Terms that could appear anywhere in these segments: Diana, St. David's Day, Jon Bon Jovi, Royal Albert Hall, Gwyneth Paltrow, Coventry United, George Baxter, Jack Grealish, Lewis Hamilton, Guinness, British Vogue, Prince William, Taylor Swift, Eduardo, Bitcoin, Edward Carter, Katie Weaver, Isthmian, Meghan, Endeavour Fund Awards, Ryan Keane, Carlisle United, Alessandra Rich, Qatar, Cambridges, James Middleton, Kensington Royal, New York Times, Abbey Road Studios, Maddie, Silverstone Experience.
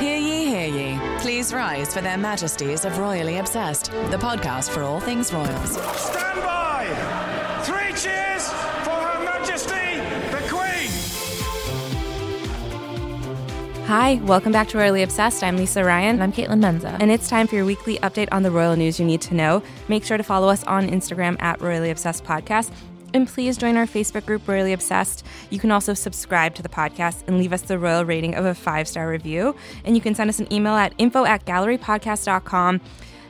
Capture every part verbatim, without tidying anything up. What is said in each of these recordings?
Hear ye, hear ye. Please rise for their majesties of Royally Obsessed, the podcast for all things royals. Stand by! Three cheers for Her Majesty, the Queen! Hi, welcome back to Royally Obsessed. I'm Lisa Ryan. And I'm Caitlin Menza. And it's time for your weekly update on the royal news you need to know. Make sure to follow us on Instagram at Royally Obsessed Podcast. And please join our Facebook group, Royally Obsessed. You can also subscribe to the podcast and leave us the royal rating of a five-star review. And you can send us an email at info at gallerypodcast.com.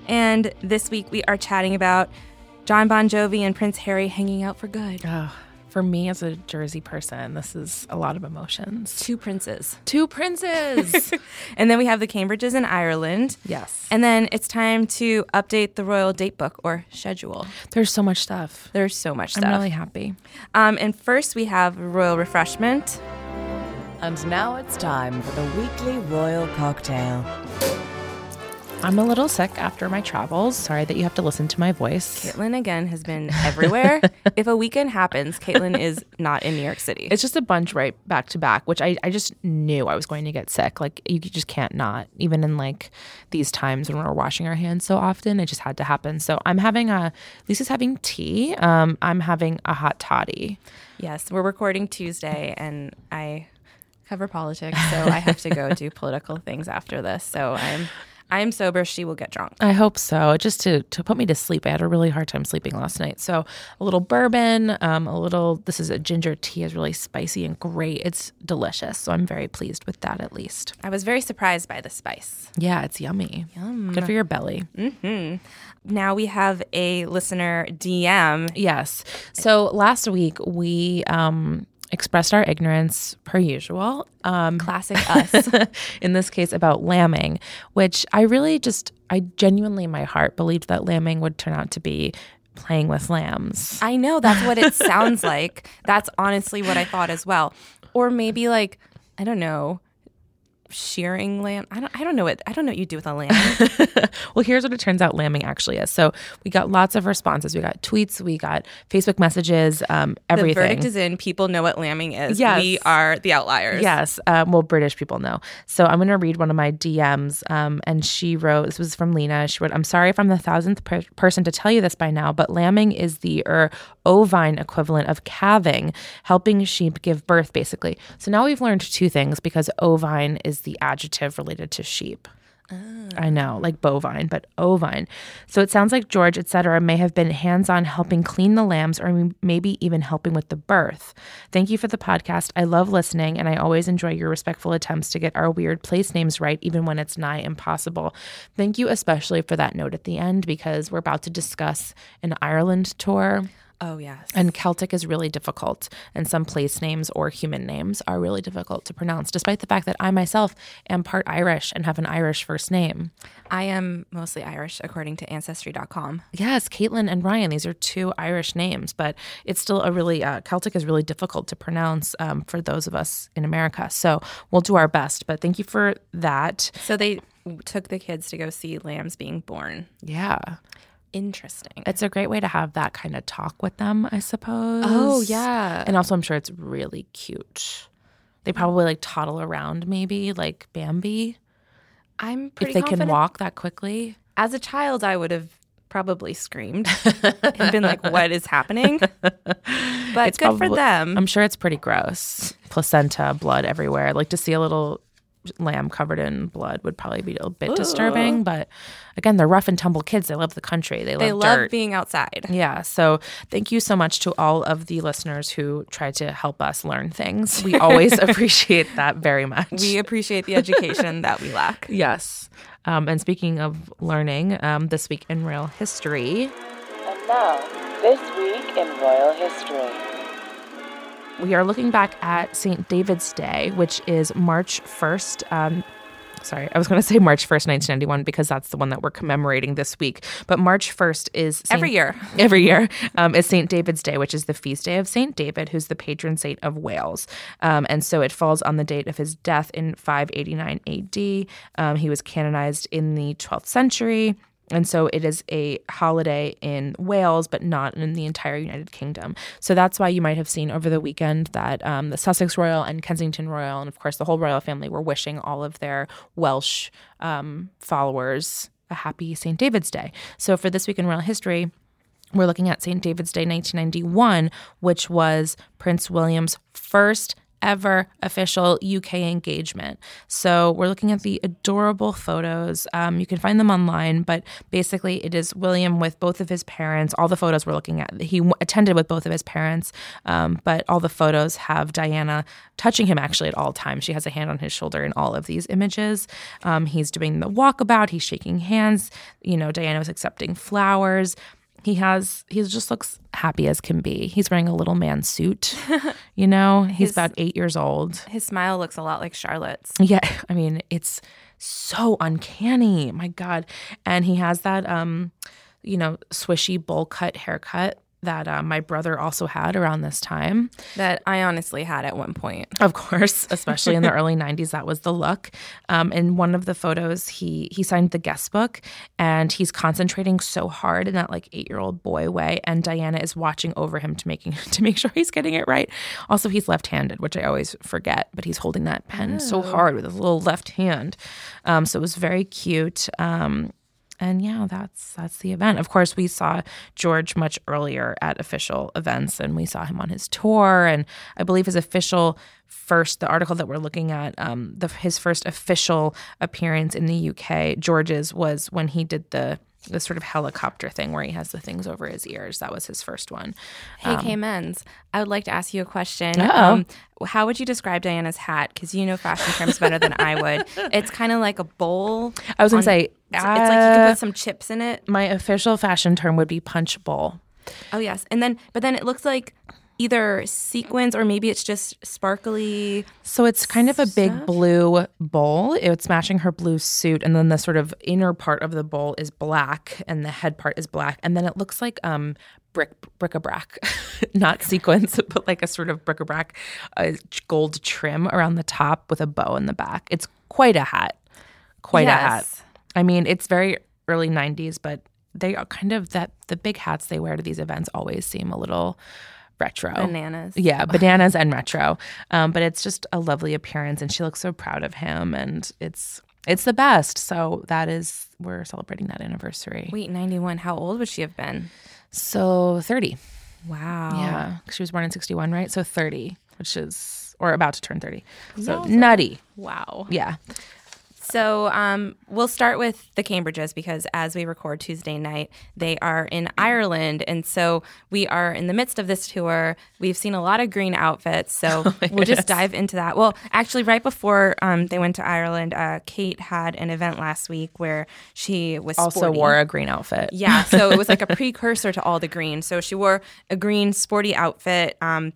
And this week we are chatting about Jon Bon Jovi and Prince Harry hanging out for good. Oh, for me as a Jersey person, this is a lot of emotions. Two princes. Two princes! And then we have the Cambridges in Ireland. Yes. And then it's time to update the royal date book or schedule. There's so much stuff. There's so much stuff. I'm really happy. Um, and first we have royal refreshment. And now it's time for the weekly royal cocktail. I'm a little sick after my travels. Sorry that you have to listen to my voice. Caitlin, again, has been everywhere. If a weekend happens, Caitlin is not in New York City. It's just a bunch right back to back, which I, I just knew I was going to get sick. Like, you just can't not, even in, like, these times when we're washing our hands so often. It just had to happen. So I'm having a – Lisa's having tea. Um, I'm having a hot toddy. Yes, we're recording Tuesday, and I cover politics, so I have to go do political things after this. So I'm – I'm sober. She will get drunk. I hope so. Just to, to put me to sleep. I had a really hard time sleeping last night. So a little bourbon, um, a little, this is a ginger tea. It's really spicy and great. It's delicious. So I'm very pleased with that at least. I was very surprised by the spice. Yeah, it's yummy. Yum. Good for your belly. Mm-hmm. Now we have a listener D M. Yes. So last week we... Um, expressed our ignorance per usual. Um, Classic us. In this case about lambing, which I really just, I genuinely in my heart believed that lambing would turn out to be playing with lambs. I know. That's what it sounds like. That's honestly what I thought as well. Or maybe like, I don't know, shearing lamb. I don't I don't know what I don't know what you do with a lamb. Well, here's what it turns out lambing actually is. So we got lots of responses. We got tweets, we got Facebook messages, um, everything. The verdict is in. People know what lambing is. Yes. We are the outliers. Yes. Um, well, British people know. So I'm going to read one of my D Ms, um, and she wrote, this was from Lena. She wrote, I'm sorry if I'm the thousandth per- person to tell you this by now, but lambing is the er, ovine equivalent of calving, helping sheep give birth basically. So now we've learned two things because ovine is the adjective related to sheep. Oh. I know, like bovine, but ovine. So it sounds like George, et cetera, may have been hands-on helping clean the lambs or maybe even helping with the birth. Thank you for the podcast. I love listening, and I always enjoy your respectful attempts to get our weird place names right, even when it's nigh impossible. Thank you especially for that note at the end because we're about to discuss an Ireland tour. Oh, yes. And Celtic is really difficult, and some place names or human names are really difficult to pronounce, despite the fact that I myself am part Irish and have an Irish first name. I am mostly Irish, according to Ancestry dot com. Yes, Caitlin and Ryan, these are two Irish names, but it's still a really uh, – Celtic is really difficult to pronounce um, for those of us in America. So we'll do our best, but thank you for that. So they took the kids to go see lambs being born. Yeah. Interesting. It's a great way to have that kind of talk with them, I suppose. Oh, yeah. And also I'm sure it's really cute. They probably like toddle around maybe like Bambi. I'm pretty confident. If they can walk that quickly. As a child, I would have probably screamed and been like, what is happening? But it's good probably, for them. I'm sure it's pretty gross. Placenta, blood everywhere. Like to see a little lamb covered in blood would probably be a bit Ooh. disturbing, but again, they're rough and tumble kids. They love the country. They love They love dirt. Being outside. Yeah. So thank you so much to all of the listeners who try to help us learn things. We always appreciate that very much. We appreciate the education that we lack. Yes. Um, and speaking of learning, um, this week in Royal History. And now, this week in Royal History. We are looking back at Saint David's Day, which is March first, um, sorry, I was going to say March first, nineteen ninety-one, because that's the one that we're commemorating this week. But March first is... Saint every year. Every year um, is Saint David's Day, which is the feast day of Saint David, who's the patron saint of Wales. Um, and so it falls on the date of his death in five eighty-nine A D. Um, he was canonized in the twelfth century. And so it is a holiday in Wales, but not in the entire United Kingdom. So that's why you might have seen over the weekend that um, the Sussex Royal and Kensington Royal, and of course the whole royal family, were wishing all of their Welsh um, followers a happy Saint David's Day. So for this week in royal history, we're looking at Saint David's Day nineteen ninety-one, which was Prince William's first ever official U K engagement. So we're looking at the adorable photos. Um, you can find them online, but basically it is William with both of his parents. All the photos we're looking at, he attended with both of his parents, um, but all the photos have Diana touching him actually at all times. She has a hand on his shoulder in all of these images. Um, he's doing the walkabout. He's shaking hands. You know, Diana was accepting flowers. He has, he just looks happy as can be. He's wearing a little man suit, you know? He's his, about eight years old. His smile looks a lot like Charlotte's. Yeah. I mean, it's so uncanny. My God. And he has that, um, you know, swishy bowl cut haircut that uh, my brother also had around this time. That I honestly had at one point. Of course, especially in the early nineties, that was the look. Um, in one of the photos, he he signed the guest book, and he's concentrating so hard in that like eight-year-old boy way, and Diana is watching over him to making to make sure he's getting it right. Also, he's left-handed, which I always forget, but he's holding that pen oh. so hard with his little left hand. Um, so it was very cute. Um And yeah, that's that's the event. Of course, we saw George much earlier at official events, and we saw him on his tour. And I believe his official first, the article that we're looking at, um, the, his first official appearance in the U K, George's, was when he did the the sort of helicopter thing where he has the things over his ears. That was his first one. Hey, um, HeyKMenz, I would like to ask you a question. Um, how would you describe Diana's hat? Because you know fashion terms better than I would. It's kind of like a bowl. I was going to say. It's, uh, it's like you can put some chips in it. My official fashion term would be punch bowl. Oh, yes. And then, but then it looks like either sequins or maybe it's just sparkly. So it's kind of a big stuff. Blue bowl. It's matching her blue suit, and then the sort of inner part of the bowl is black, and the head part is black, and then it looks like um brick bric-a-brac, not sequins, but like a sort of bric-a-brac uh, gold trim around the top with a bow in the back. It's quite a hat. Quite yes. a hat. I mean, it's very early nineties, but they are kind of that the big hats they wear to these events always seem a little retro. Bananas. Yeah, bananas and retro. Um, but it's just a lovely appearance, and she looks so proud of him, and it's it's the best. So that is, we're celebrating that anniversary. Wait, ninety-one, how old would she have been? So thirty. Wow. Yeah, she was born in sixty-one, right? So thirty, which is, or about to turn thirty. So yeah. Nutty. Wow. Yeah. So um, we'll start with the Cambridges because as we record Tuesday night, they are in Ireland. And so we are in the midst of this tour. We've seen a lot of green outfits. So oh we'll goodness. just dive into that. Well, actually, right before um, they went to Ireland, uh, Kate had an event last week where she was also sporty. Wore a green outfit. Yeah. So it was like a precursor to all the green. So she wore a green sporty outfit. Um,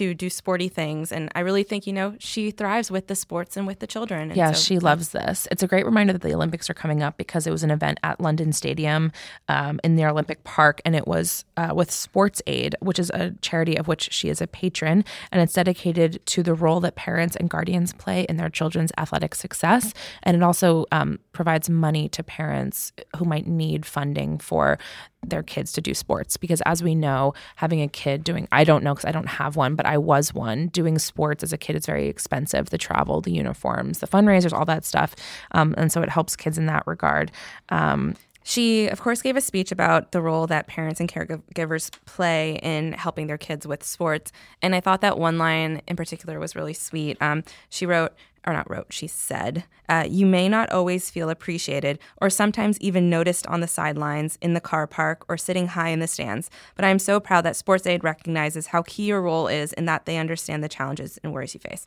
to do sporty things. And I really think, you know, she thrives with the sports and with the children. And yeah, so, she yeah. loves this. It's a great reminder that the Olympics are coming up because it was an event at London Stadium um, in the Olympic Park, and it was uh, with SportsAid, which is a charity of which she is a patron, and it's dedicated to the role that parents and guardians play in their children's athletic success. And it also um, provides money to parents who might need funding for their kids to do sports. Because as we know, having a kid doing, I don't know because I don't have one, but I was one, doing sports as a kid is very expensive. The travel, the uniforms, the fundraisers, all that stuff. Um, and so it helps kids in that regard. Um, she, of course, gave a speech about the role that parents and caregivers play in helping their kids with sports. And I thought that one line in particular was really sweet. Um, she wrote, or not wrote, she said, uh, you may not always feel appreciated or sometimes even noticed on the sidelines, in the car park, or sitting high in the stands. But I am so proud that SportsAid recognizes how key your role is and that they understand the challenges and worries you face.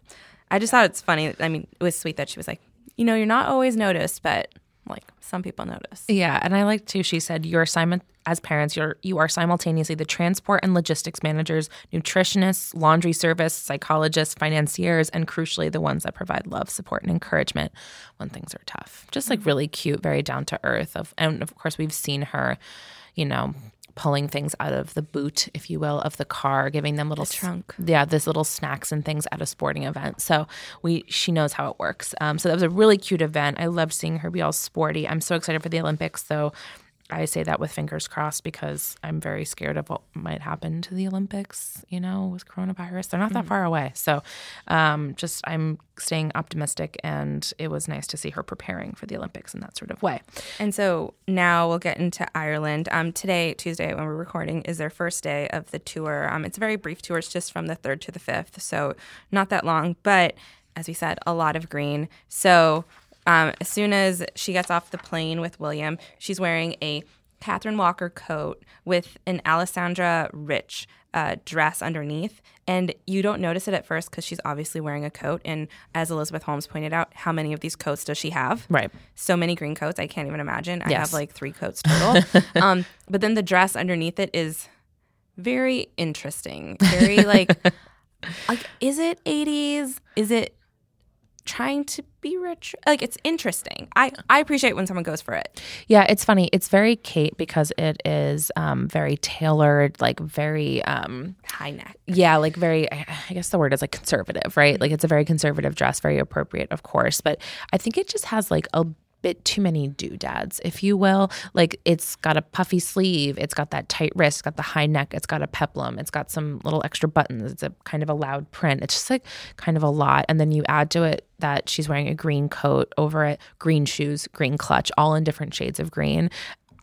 I just thought it's funny. I mean, it was sweet that she was like, you know, you're not always noticed, but Like, some people notice. Yeah, and I like, too, she said, your assignment as parents, you're, you are simultaneously the transport and logistics managers, nutritionists, laundry service, psychologists, financiers, and crucially the ones that provide love, support, and encouragement when things are tough. Just, like, really cute, very down-to-earth. Of, and, of course, we've seen her, you know, pulling things out of the boot, if you will, of the car, giving them little the trunk. Yeah, this little snacks and things at a sporting event. So we she knows how it works. Um, so that was a really cute event. I loved seeing her be all sporty. I'm so excited for the Olympics, though. I say that with fingers crossed because I'm very scared of what might happen to the Olympics, you know, with coronavirus. They're not that mm. far away. So um, just I'm staying optimistic, and it was nice to see her preparing for the Olympics in that sort of way. And so now we'll get into Ireland. Um, today, Tuesday, when we're recording, is their first day of the tour. Um, it's a very brief tour. It's just from the third to the fifth, so not that long. But as we said, a lot of green. So Um, as soon as she gets off the plane with William, she's wearing a Catherine Walker coat with an Alessandra Rich uh, dress underneath. And you don't notice it at first because she's obviously wearing a coat. And as Elizabeth Holmes pointed out, how many of these coats does she have? Right. So many green coats. I can't even imagine. Yes. I have like three coats total. um, but then the dress underneath it is very interesting. Very like, like, is it eighties? Is it trying to be rich? Like, it's interesting. I, I appreciate when someone goes for it. Yeah, it's funny. It's very Kate because it is um, very tailored, like very um, high neck. Yeah, like very, I guess the word is like conservative, right? Like, it's a very conservative dress, very appropriate, of course. But I think it just has like a bit too many doodads, if you will. Like, it's got a puffy sleeve, it's got that tight wrist, it's got the high neck, it's got a peplum, it's got some little extra buttons, it's a kind of a loud print. It's just like kind of a lot. And then you add to it that she's wearing a green coat over it, green shoes, green clutch, all in different shades of green.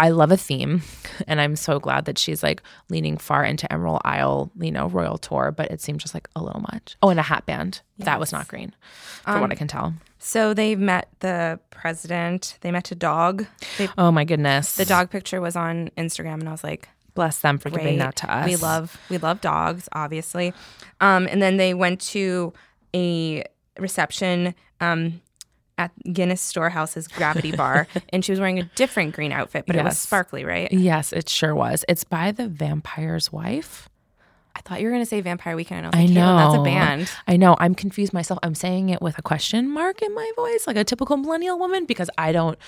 I love a theme, and I'm so glad that she's like leaning far into Emerald Isle, you know, royal tour, but it seemed just like a little much. Oh, and a hat band. Yes. That was not green, from um, what I can tell. So they met the president. They met a dog. They, oh, my goodness. The dog picture was on Instagram, and I was like, bless them for great. Giving that to us. We love, we love dogs, obviously. Um, and then they went to a reception um at Guinness Storehouse's Gravity Bar, and she was wearing a different green outfit, but yes. It was sparkly, right? Yes, it sure was. It's by The Vampire's Wife. I thought you were going to say Vampire Weekend. I, was like, I know. That's a band. I know. I'm confused myself. I'm saying it with a question mark in my voice, like a typical millennial woman, because I don't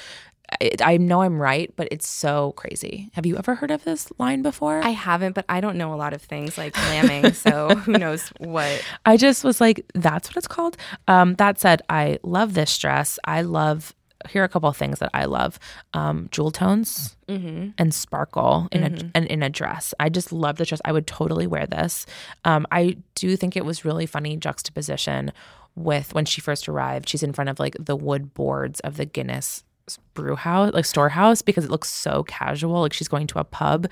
I, I know I'm right, but it's so crazy. Have you ever heard of this line before? I haven't, but I don't know a lot of things like lambing, so who knows what. I just was like, that's what it's called. Um, that said, I love this dress. I love, here are a couple of things that I love. Um, jewel tones mm-hmm. and sparkle in, mm-hmm. a, and in a dress. I just love the dress. I would totally wear this. Um, I do think it was really funny juxtaposition with when she first arrived. She's in front of like the wood boards of the Guinness brew house, like storehouse, because it looks so casual, like she's going to a pub,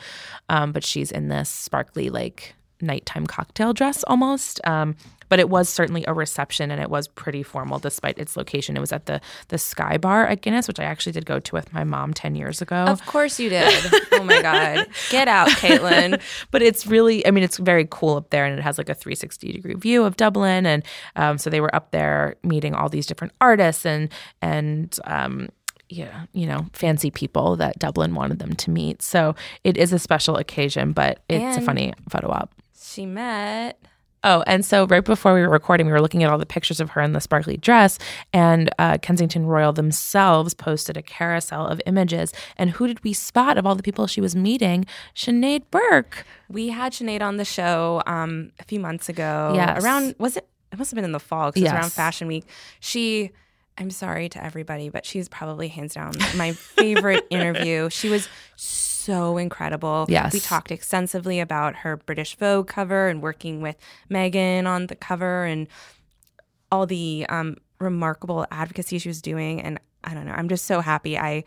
um but she's in this sparkly like nighttime cocktail dress almost. Um but it was certainly a reception, and it was pretty formal despite its location. It was at the the Sky Bar at Guinness, which I actually did go to with my mom ten years ago. Of course you did. Oh my god, get out, Caitlin. But it's really, I mean, it's very cool up there, and it has like a three sixty degree view of Dublin, and um so they were up there meeting all these different artists and and um yeah, you know, fancy people that Dublin wanted them to meet. So it is a special occasion, but it's and a funny photo op. She met. Oh, and so right before we were recording, we were looking at all the pictures of her in the sparkly dress, and uh, Kensington Royal themselves posted a carousel of images. And who did we spot of all the people she was meeting? Sinead Burke. We had Sinead on the show um, a few months ago. Yes. Around, was it, it must have been in the fall, because yes. It was around Fashion Week. She... I'm sorry to everybody, but she's probably hands down my favorite interview. She was so incredible. Yes. We talked extensively about her British Vogue cover and working with Meghan on the cover and all the um, remarkable advocacy she was doing. And I don't know. I'm just so happy. I,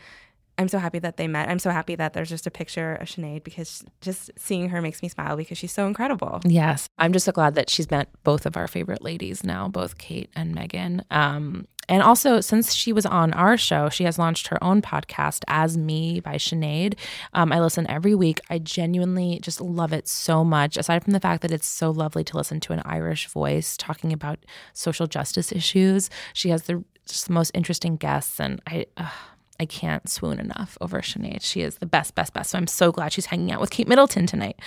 I'm so happy that they met. I'm so happy that there's just a picture of Sinead, because just seeing her makes me smile because she's so incredible. Yes. I'm just so glad that she's met both of our favorite ladies now, both Kate and Meghan. Um And also, since she was on our show, she has launched her own podcast, As Me by Sinead. Um, I listen every week. I genuinely just love it so much, aside from the fact that it's so lovely to listen to an Irish voice talking about social justice issues. She has the, just the most interesting guests, and I... Uh, I can't swoon enough over Sinead. She is the best, best, best. So I'm so glad she's hanging out with Kate Middleton tonight.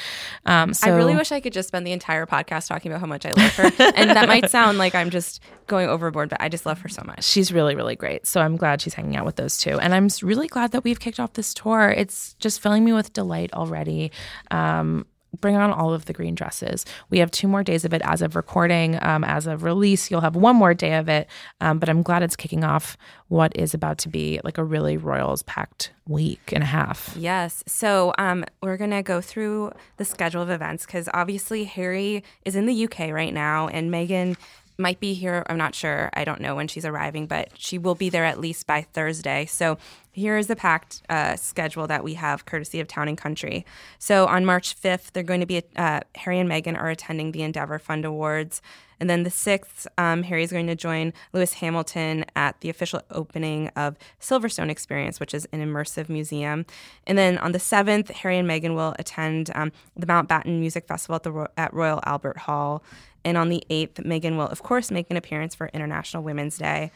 Um, so I really wish I could just spend the entire podcast talking about how much I love her. And that might sound like I'm just going overboard, but I just love her so much. She's really, really great. So I'm glad she's hanging out with those two. And I'm really glad that we've kicked off this tour. It's just filling me with delight already. Um, Bring on all of the green dresses. We have two more days of it as of recording. Um, as of release, you'll have one more day of it. Um, but I'm glad it's kicking off what is about to be like a really Royals-packed week and a half. Yes. So um, we're going to go through the schedule of events because obviously Harry is in the U K right now and Meghan might be here. I'm not sure. I don't know when she's arriving, but she will be there at least by Thursday. So here is the packed uh, schedule that we have courtesy of Town and Country. So on March fifth, they're going to be uh, Harry and Meghan are attending the Endeavour Fund Awards. And then the sixth, um, Harry's going to join Lewis Hamilton at the official opening of Silverstone Experience, which is an immersive museum. And then on the seventh, Harry and Meghan will attend um, the Mountbatten Music Festival at, the Ro- at Royal Albert Hall. And on the eighth, Meghan will, of course, make an appearance for International Women's Day.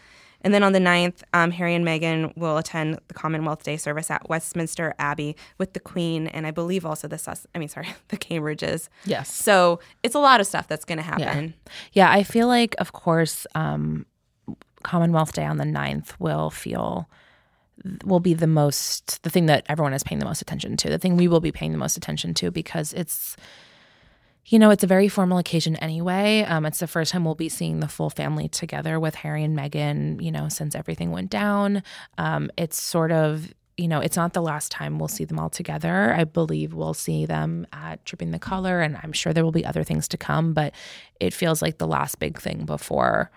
And then on the ninth, um, Harry and Meghan will attend the Commonwealth Day service at Westminster Abbey with the Queen and I believe also the Sus- I mean, sorry, the Cambridges. Yes. So it's a lot of stuff that's going to happen. Yeah. yeah, I feel like, of course, um, Commonwealth Day on the ninth will feel will be the most, the thing that everyone is paying the most attention to, the thing we will be paying the most attention to because it's, you know, it's a very formal occasion anyway. Um, it's the first time we'll be seeing the full family together with Harry and Meghan, you know, since everything went down. Um, it's sort of, you know, it's not the last time we'll see them all together. I believe we'll see them at Tripping the Colour, and I'm sure there will be other things to come, but it feels like the last big thing before,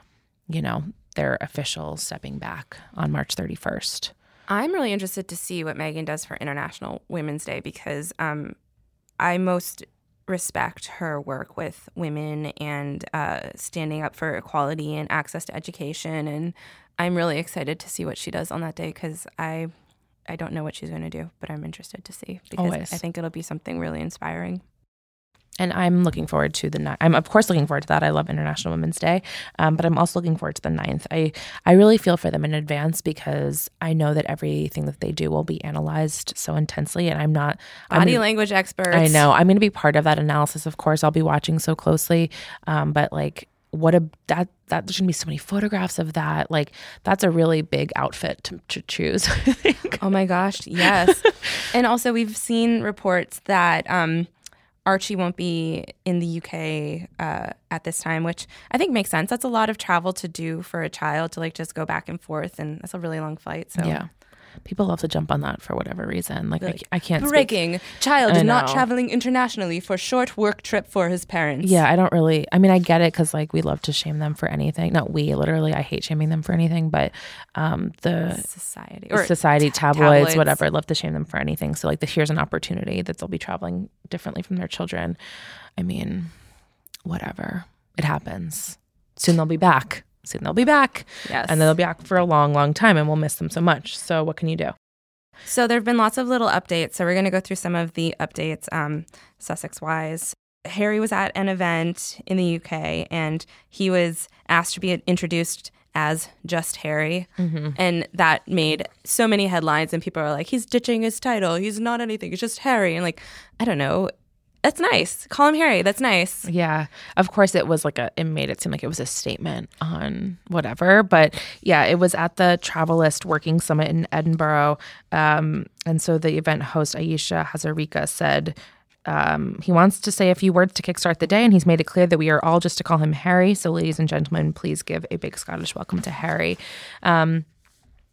you know, their official stepping back on March thirty-first. I'm really interested to see what Meghan does for International Women's Day because um, I most... respect her work with women and uh, standing up for equality and access to education. And I'm really excited to see what she does on that day because I I don't know what she's going to do, but I'm interested to see because Always. I think it'll be something really inspiring. And I'm looking forward to the ninth. I'm, of course, looking forward to that. I love International Women's Day, um, but I'm also looking forward to the ninth. I, I really feel for them in advance because I know that everything that they do will be analyzed so intensely, and I'm not... Body I'm gonna, language experts. I know. I'm going to be part of that analysis, of course. I'll be watching so closely, um, but, like, what a... that. That there's going to be so many photographs of that. Like, that's a really big outfit to, to choose, I think. Oh, my gosh, yes. And also, we've seen reports that... Um, Archie won't be in the U K uh, at this time, which I think makes sense. That's a lot of travel to do for a child to, like, just go back and forth, and that's a really long flight. So yeah. People love to jump on that for whatever reason. Like, like I, I can't breaking. Speak. Child is not traveling internationally for short work trip for his parents. Yeah, I don't really. I mean, I get it because, like, we love to shame them for anything. Not we, literally. I hate shaming them for anything. But um, the society, or society ta- tabloids, tabloids, whatever, love to shame them for anything. So, like, the, here's an opportunity that they'll be traveling differently from their children. I mean, whatever. It happens. Soon they'll be back. Soon they'll be back. Yes. And they'll be back for a long, long time, and we'll miss them so much. So what can you do? So there have been lots of little updates. So we're going to go through some of the updates um, Sussex-wise. Harry was at an event in the U K, and he was asked to be introduced as just Harry. Mm-hmm. And that made so many headlines, and people are like, he's ditching his title. He's not anything. He's just Harry. And, like, I don't know. That's nice. Call him Harry. That's nice. Yeah. Of course, it was like a, it made it seem like it was a statement on whatever. But yeah, it was at the Travelist Working Summit in Edinburgh. Um, and so the event host, Ayesha Hazarika, said, Um, he wants to say a few words to kickstart the day, and he's made it clear that we are all just to call him Harry. So, ladies and gentlemen, please give a big Scottish welcome to Harry. Um,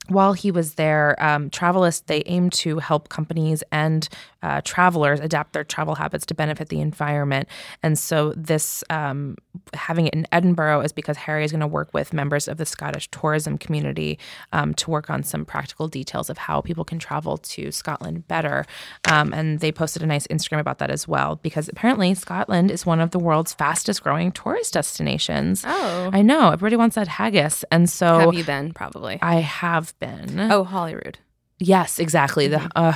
While he was there, um, Travelist, they aim to help companies and uh, travelers adapt their travel habits to benefit the environment. And so this um, having it in Edinburgh is because Harry is going to work with members of the Scottish tourism community um, to work on some practical details of how people can travel to Scotland better. Um, and they posted a nice Instagram about that as well, because apparently Scotland is one of the world's fastest growing tourist destinations. Oh. I know. Everybody wants that haggis. And so— Have you been? Probably. I have. been. Oh, Holyrood. Yes, exactly. The uh,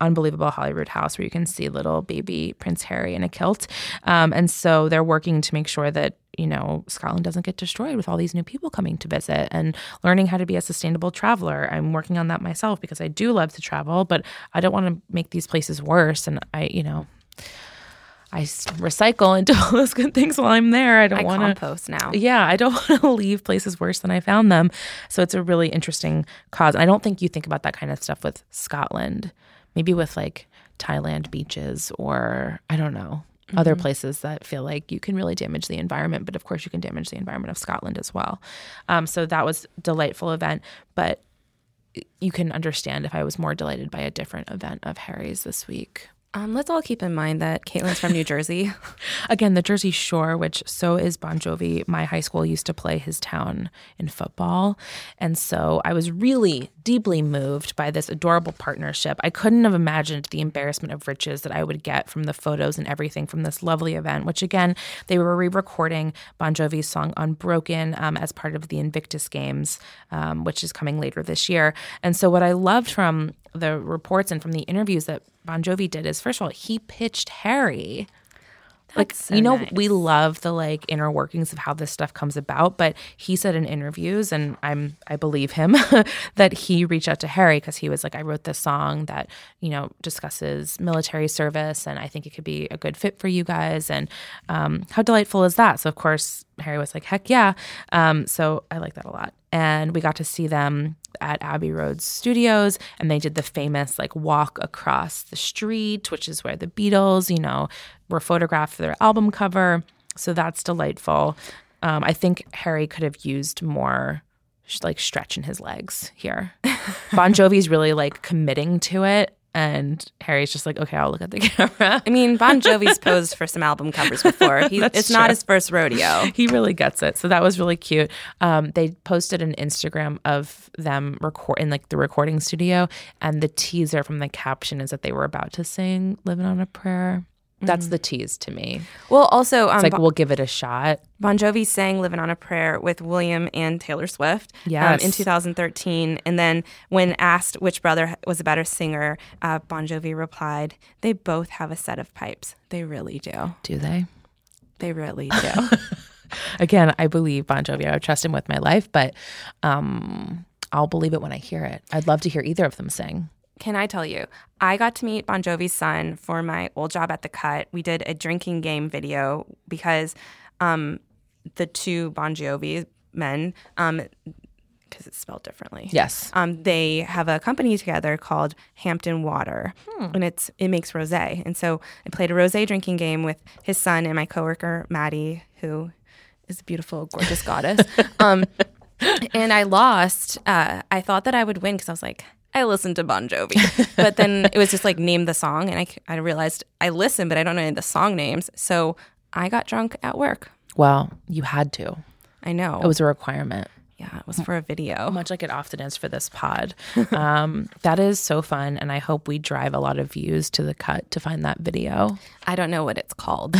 unbelievable Holyrood house where you can see little baby Prince Harry in a kilt. Um, and so they're working to make sure that, you know, Scotland doesn't get destroyed with all these new people coming to visit and learning how to be a sustainable traveler. I'm working on that myself because I do love to travel, but I don't want to make these places worse. And I, you know, I recycle and do all those good things while I'm there. I don't want to compost now. Yeah, I don't want to leave places worse than I found them. So it's a really interesting cause. I don't think you think about that kind of stuff with Scotland. Maybe with like Thailand beaches or I don't know. Mm-hmm. Other places that feel like you can really damage the environment, but of course you can damage the environment of Scotland as well. Um, so that was a delightful event, but you can understand if I was more delighted by a different event of Harry's this week. Um, let's all keep in mind that Caitlin's from New Jersey. Again, the Jersey Shore, which so is Bon Jovi. My high school used to play his town in football. And so I was really deeply moved by this adorable partnership. I couldn't have imagined the embarrassment of riches that I would get from the photos and everything from this lovely event, which again, they were re-recording Bon Jovi's song Unbroken um, as part of the Invictus Games, um, which is coming later this year. And so what I loved from the reports and from the interviews that Bon Jovi did is, first of all, he pitched Harry. That's like, so you know, nice. We love the like inner workings of how this stuff comes about, but he said in interviews, and I'm I believe him, that he reached out to Harry because he was like, I wrote this song that, you know, discusses military service, and I think it could be a good fit for you guys. And um, how delightful is that? So of course Harry was like, heck yeah. Um, so I like that a lot. And we got to see them at Abbey Road Studios, and they did the famous like walk across the street, which is where the Beatles, you know, were photographed for their album cover. So that's delightful. Um, I think Harry could have used more like stretch in his legs here. Bon Jovi's really like committing to it. And Harry's just like, okay, I'll look at the camera. I mean, Bon Jovi's posed for some album covers before. He, it's true. Not his first rodeo. He really gets it. So that was really cute. Um, they posted an Instagram of them record in like the recording studio, and the teaser from the caption is that they were about to sing "Living on a Prayer." That's mm-hmm. the tease to me. Well, also, um, it's like bon- we'll give it a shot. Bon Jovi sang "Living on a Prayer" with William and Taylor Swift yes. um, in two thousand thirteen, and then when asked which brother was a better singer, uh, Bon Jovi replied, "They both have a set of pipes. They really do. Do they? They really do." Again, I believe Bon Jovi. I would trust him with my life, but um, I'll believe it when I hear it. I'd love to hear either of them sing. Can I tell you, I got to meet Bon Jovi's son for my old job at The Cut. We did a drinking game video because um, the two Bon Jovi men, um, because it's spelled differently. Yes. Um, they have a company together called Hampton Water, hmm. and it's it makes rosé. And so I played a rosé drinking game with his son and my coworker, Maddie, who is a beautiful, gorgeous goddess. Um, and I lost. Uh, I thought that I would win because I was like, I listened to Bon Jovi, but then it was just like name the song, and I, I realized I listened, but I don't know any of the song names, so I got drunk at work. Well, you had to. I know. It was a requirement. Yeah, it was for a video. Much like it often is for this pod. Um, that is so fun, and I hope we drive a lot of views to The Cut to find that video. I don't know what it's called.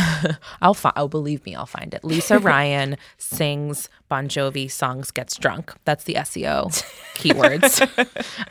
I'll fi- Oh, believe me, I'll find it. Lisa Ryan sings Bon Jovi songs, gets drunk. That's the S E O keywords.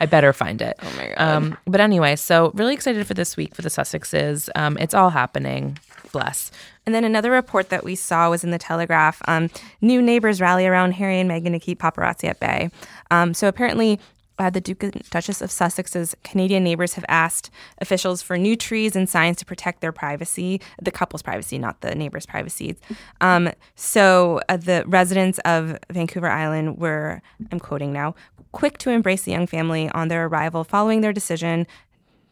I better find it. Oh, my God. Um, but anyway, so really excited for this week for the Sussexes. Um, it's all happening. Bless. And then another report that we saw was in the Telegraph. Um, new neighbors rally around Harry and Meghan to keep paparazzi at bay. Um, so apparently uh, the Duke and Duchess of Sussex's Canadian neighbors have asked officials for new trees and signs to protect their privacy, the couple's privacy, not the neighbors' privacy. Um, so uh, the residents of Vancouver Island were, I'm quoting now, quick to embrace the young family on their arrival following their decision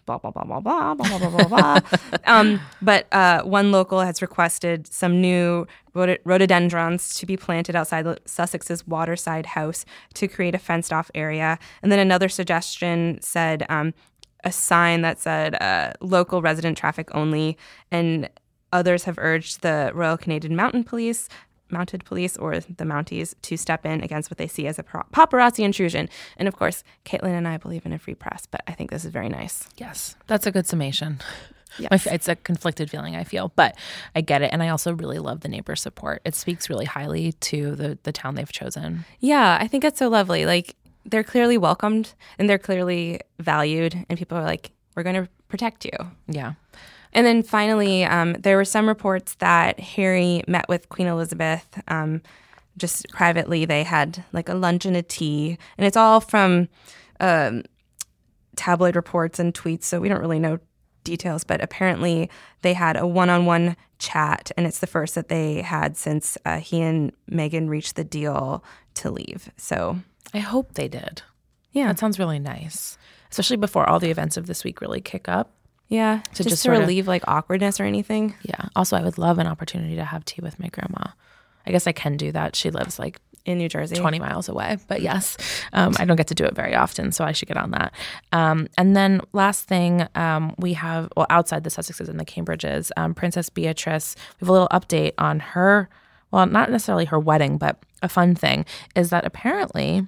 blah, blah, blah, blah, blah, blah, blah, blah, blah, um, but uh, one local has requested some new rhod- rhododendrons to be planted outside Sussex's waterside house to create a fenced-off area. And then another suggestion said um, a sign that said uh, local resident traffic only. And others have urged the Royal Canadian Mountain Police Mounted Police or the Mounties to step in against what they see as a paparazzi intrusion. And of course, Caitlin and I believe in a free press, but I think this is very nice. Yes, that's a good summation. Yes. It's a conflicted feeling, I feel, but I get it. And I also really love the neighbor support. It speaks really highly to the, the town they've chosen. Yeah, I think it's so lovely. Like, they're clearly welcomed and they're clearly valued, and people are like, we're going to protect you. Yeah. And then finally, um, there were some reports that Harry met with Queen Elizabeth um, just privately. They had like a lunch and a tea, and it's all from um, tabloid reports and tweets, so we don't really know details, but apparently they had a one-on-one chat, and it's the first that they had since uh, he and Meghan reached the deal to leave. So I hope they did. Yeah. That sounds really nice, especially before all the events of this week really kick up. Yeah, to just, just to relieve of, like, awkwardness or anything. Yeah. Also, I would love an opportunity to have tea with my grandma. I guess I can do that. She lives like in New Jersey, twenty miles away. But yes, um, I don't get to do it very often, so I should get on that. Um, and then last thing, um, we have, well, outside the Sussexes and the Cambridges, um, Princess Beatrice, we have a little update on her, well, not necessarily her wedding, but a fun thing is that apparently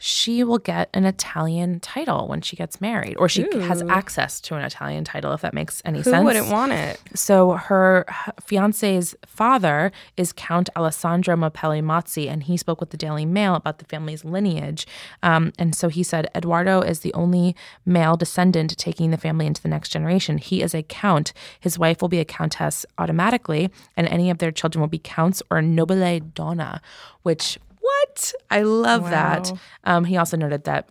she will get an Italian title when she gets married, or she Ooh. has access to an Italian title, if that makes any Who sense. Who wouldn't want it? So her fiancé's father is Count Alessandro Mapelli Mazzi, and he spoke with the Daily Mail about the family's lineage. Um, and so he said, Eduardo is the only male descendant taking the family into the next generation. He is a count. His wife will be a countess automatically, and any of their children will be counts or nobile donna, which... What? I love wow. that. Um, he also noted that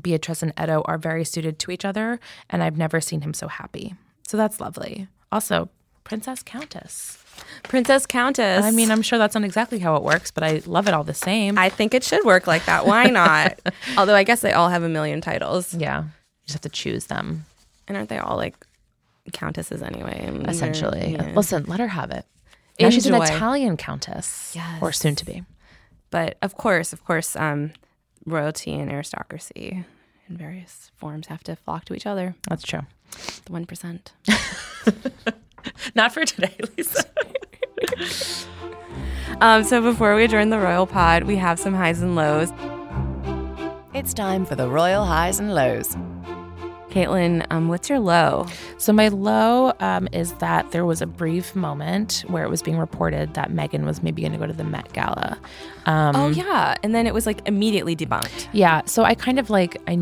Beatrice and Edo are very suited to each other, and I've never seen him so happy. So that's lovely. Also, Princess Countess. Princess Countess. I mean, I'm sure that's not exactly how it works, but I love it all the same. I think it should work like that. Why not? Although I guess they all have a million titles. Yeah. You just have to choose them. And aren't they all like countesses anyway? I mean, essentially. Yeah. Listen, let her have it. Now Enjoy. She's an Italian countess. Yes. Or soon to be. But of course, of course, um, royalty and aristocracy in various forms have to flock to each other. That's true. The one percent. Not for today, Lisa. um, so before we adjourn the Royal Pod, we have some highs and lows. It's time for the Royal Highs and Lows. Caitlin, um, what's your low? So my low um, is that there was a brief moment where it was being reported that Meghan was maybe going to go to the Met Gala. Um, oh, yeah. And then it was like immediately debunked. Yeah. So I kind of like, I,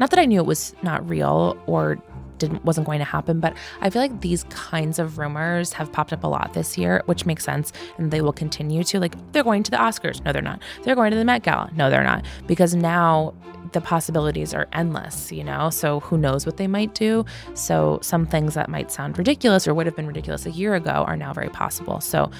not that I knew it was not real or didn't wasn't going to happen, but I feel like these kinds of rumors have popped up a lot this year, which makes sense. And they will continue to, like, they're going to the Oscars. No, they're not. They're going to the Met Gala. No, they're not. Because now the possibilities are endless, you know? So who knows what they might do? So some things that might sound ridiculous or would have been ridiculous a year ago are now very possible. So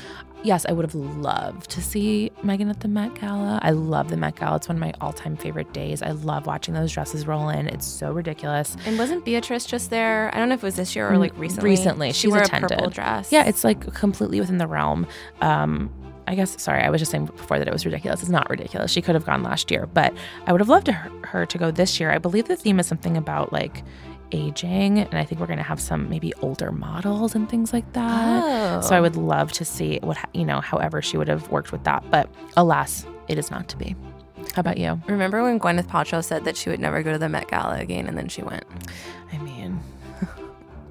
yes, I would have loved to see Meghan at the Met Gala. I love the Met Gala. It's one of my all-time favorite days. I love watching those dresses roll in. It's so ridiculous. And wasn't Beatrice just there? I don't know if it was this year or like recently. Recently. She's she wore attended. a purple dress. Yeah, it's like completely within the realm. Um, I guess, sorry, I was just saying before that it was ridiculous. It's not ridiculous. She could have gone last year, but I would have loved to her, her to go this year. I believe the theme is something about like aging, and I think we're going to have some maybe older models and things like that. Oh. So I would love to see what, you know, however she would have worked with that. But alas, it is not to be. How about you? Remember when Gwyneth Paltrow said that she would never go to the Met Gala again, and then she went? I mean...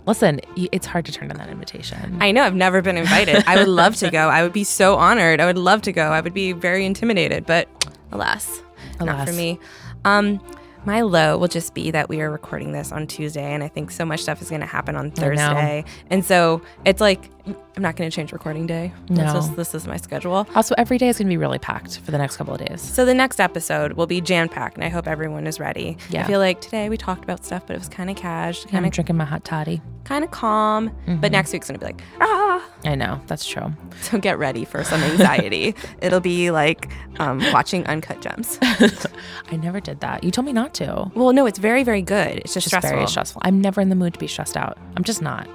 Listen, it's hard to turn down that invitation. I know. I've never been invited. I would love to go. I would be so honored. I would love to go. I would be very intimidated, but alas, alas. not for me. Um, my low will just be that we are recording this on Tuesday, and I think so much stuff is going to happen on Thursday. And so it's like, I'm not going to change recording day. No. Just, this is my schedule. Also, every day is going to be really packed for the next couple of days. So the next episode will be jam-packed, and I hope everyone is ready. Yeah. I feel like today we talked about stuff, but it was kind of cash. Kinda, I'm drinking my hot toddy. Kind of calm, mm-hmm. but next week's going to be like, ah. I know. That's true. So get ready for some anxiety. It'll be like um, watching Uncut Gems. I never did that. You told me not to. Well, no, it's very, very good. It's just, just stressful. very stressful. I'm never in the mood to be stressed out. I'm just not.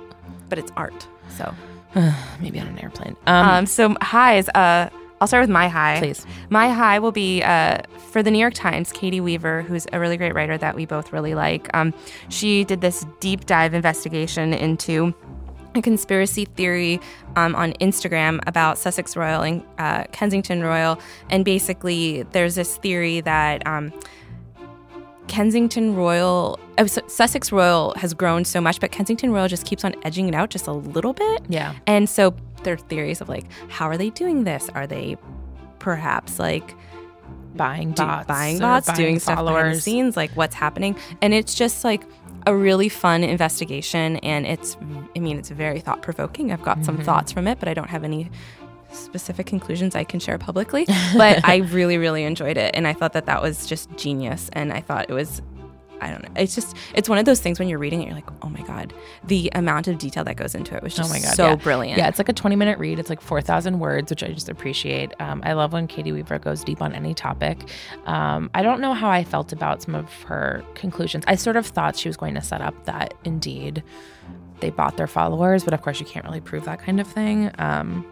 But it's art, so... Maybe on an airplane. Um, um, so highs, uh, I'll start with my high. Please. My high will be uh, for the New York Times, Katie Weaver, who's a really great writer that we both really like. Um, she did this deep dive investigation into a conspiracy theory um, on Instagram about Sussex Royal and uh, Kensington Royal. And basically there's this theory that... Um, Kensington Royal, oh, Sussex Royal has grown so much, but Kensington Royal just keeps on edging it out just a little bit. Yeah. And so there are theories of like, how are they doing this? Are they perhaps like buying bots, do, buying bots, buying doing followers. Stuff behind the scenes, like what's happening. And it's just like a really fun investigation. And it's, I mean, it's very thought provoking. I've got mm-hmm. some thoughts from it, but I don't have any specific conclusions I can share publicly. But I really, really enjoyed it. And I thought that that was just genius. And I thought it was, I don't know. It's just, it's one of those things when you're reading it, you're like, oh my God, the amount of detail that goes into it was just oh my God, so yeah. brilliant. Yeah, it's like a twenty minute read. It's like four thousand words, which I just appreciate. Um, I love when Katie Weaver goes deep on any topic. Um, I don't know how I felt about some of her conclusions. I sort of thought she was going to set up that indeed they bought their followers, but of course you can't really prove that kind of thing. Um,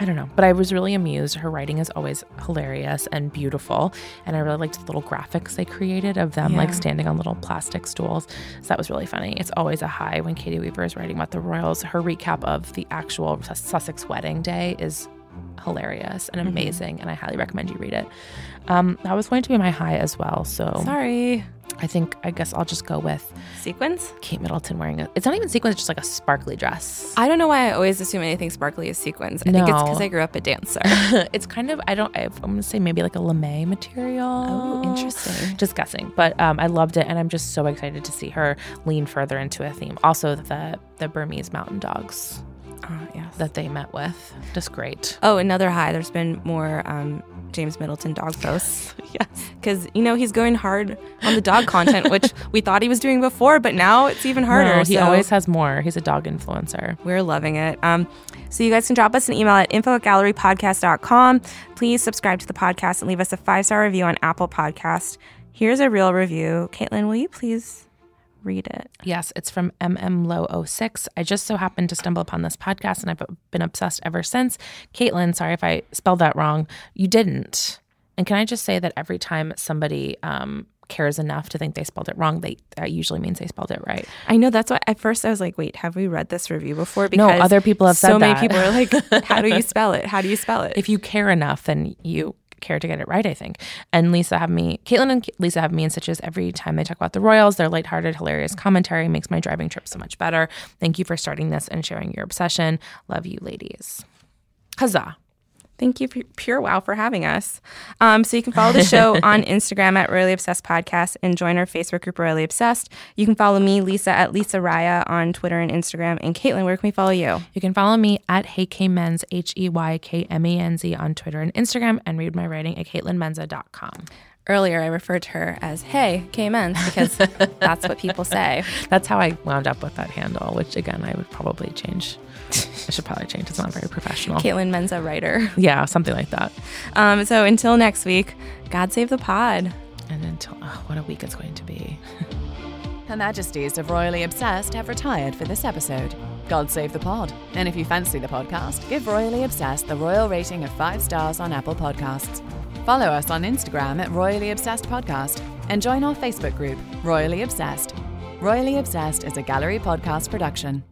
I don't know, but I was really amused. Her writing is always hilarious and beautiful, and I really liked the little graphics they created of them yeah. like standing on little plastic stools. So that was really funny. It's always a high when Katie Weaver is writing about the royals. Her recap of the actual Sussex wedding day is hilarious and amazing, mm-hmm. and I highly recommend you read it. Um, that was going to be my high as well, so sorry. I think I guess I'll just go with sequins. Kate Middleton wearing a, it's not even sequins, it's just like a sparkly dress. I don't know why I always assume anything sparkly is sequins. I no. think it's because I grew up a dancer. It's kind of I don't. I'm gonna say maybe like a lame material. Oh, interesting. Just guessing, but um, I loved it, and I'm just so excited to see her lean further into a theme. Also, the the Burmese mountain dogs. Oh, yes. That they met with. Just great. Oh, another high. There's been more um, James Middleton dog posts. Yes. Because, you know, he's going hard on the dog content, which we thought he was doing before, but now it's even harder. No, he so. always has more. He's a dog influencer. We're loving it. Um, so you guys can drop us an email at info at gallery podcast dot com. Please subscribe to the podcast and leave us a five-star review on Apple Podcast. Here's a real review. Caitlin, will you please read it? Yes, it's from M M Low oh six. I just so happened to stumble upon this podcast and I've been obsessed ever since. Caitlin, sorry if I spelled that wrong. You didn't. And can I just say that every time somebody um, cares enough to think they spelled it wrong, they that usually means they spelled it right. I know. That's why at first I was like, wait, have we read this review before? Because no, other people have said so that. So many people are like, how do you spell it? How do you spell it? If you care enough, then you care to get it right, I think. And Lisa have me, Caitlin and Lisa have me in stitches every time they talk about the royals. Their lighthearted, hilarious commentary makes my driving trip so much better. Thank you for starting this and sharing your obsession. Love you, ladies. Huzzah. Thank you, Pure Wow, for having us. Um, so you can follow the show on Instagram at Royally Obsessed Podcast and join our Facebook group, Royally Obsessed. You can follow me, Lisa, at Lisa Raya on Twitter and Instagram. And Caitlin, where can we follow you? You can follow me at HeyKMenz, H E Y K M E N Z on Twitter and Instagram, and read my writing at Caitlin Menza dot com. Earlier, I referred to her as Hey K-Menz because that's what people say. That's how I wound up with that handle, which, again, I would probably change. I should probably change. It's not very professional. Caitlin Menza, writer. Yeah, something like that. Um, so until next week, God save the pod. And until, oh, what a week it's going to be. Her Majesties of Royally Obsessed have retired for this episode. God save the pod. And if you fancy the podcast, give Royally Obsessed the royal rating of five stars on Apple Podcasts. Follow us on Instagram at Royally Obsessed Podcast and join our Facebook group, Royally Obsessed. Royally Obsessed is a Gallery Podcast production.